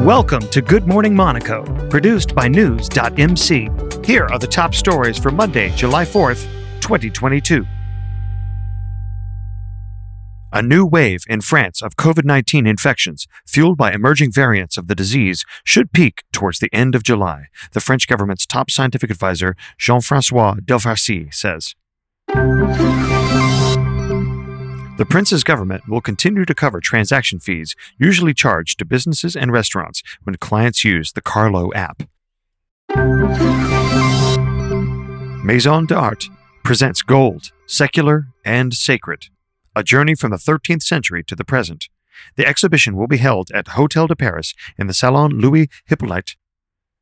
Welcome to Good Morning Monaco, produced by news.mc. Here are the top stories for Monday, July 4th, 2022. A new wave in France of COVID-19 infections, fueled by emerging variants of the disease, should peak towards the end of July, the French government's top scientific advisor, Jean-François Devarcy, says. The prince's government will continue to cover transaction fees usually charged to businesses and restaurants when clients use the Carlo app. Maison d'Art presents Gold, Secular and Sacred, a journey from the 13th century to the present. The exhibition will be held at Hotel de Paris in the Salon Louis Hippolyte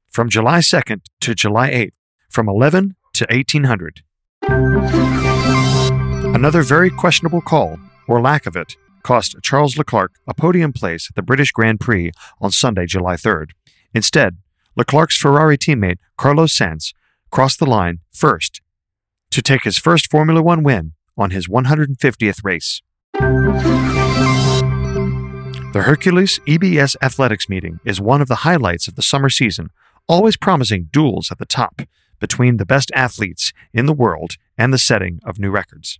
from July 2nd to July 8th, from 11 to 1800. Another very questionable call, or lack of it, cost Charles Leclerc a podium place at the British Grand Prix on Sunday, July 3rd. Instead, Leclerc's Ferrari teammate Carlos Sainz crossed the line first to take his first Formula One win on his 150th race. The Hercules EBS athletics meeting is one of the highlights of the summer season, always promising duels at the top between the best athletes in the world and the setting of new records.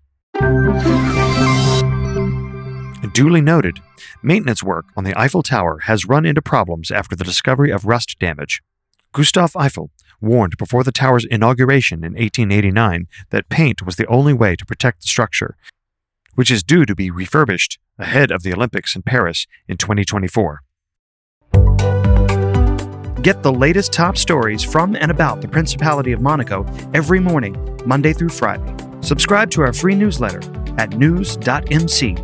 Duly noted, maintenance work on the Eiffel Tower has run into problems after the discovery of rust damage. Gustave Eiffel warned before the tower's inauguration in 1889 that paint was the only way to protect the structure, which is due to be refurbished ahead of the Olympics in Paris in 2024. Get the latest top stories from and about the Principality of Monaco every morning, Monday through Friday. Subscribe to our free newsletter at news.mc/newsletter.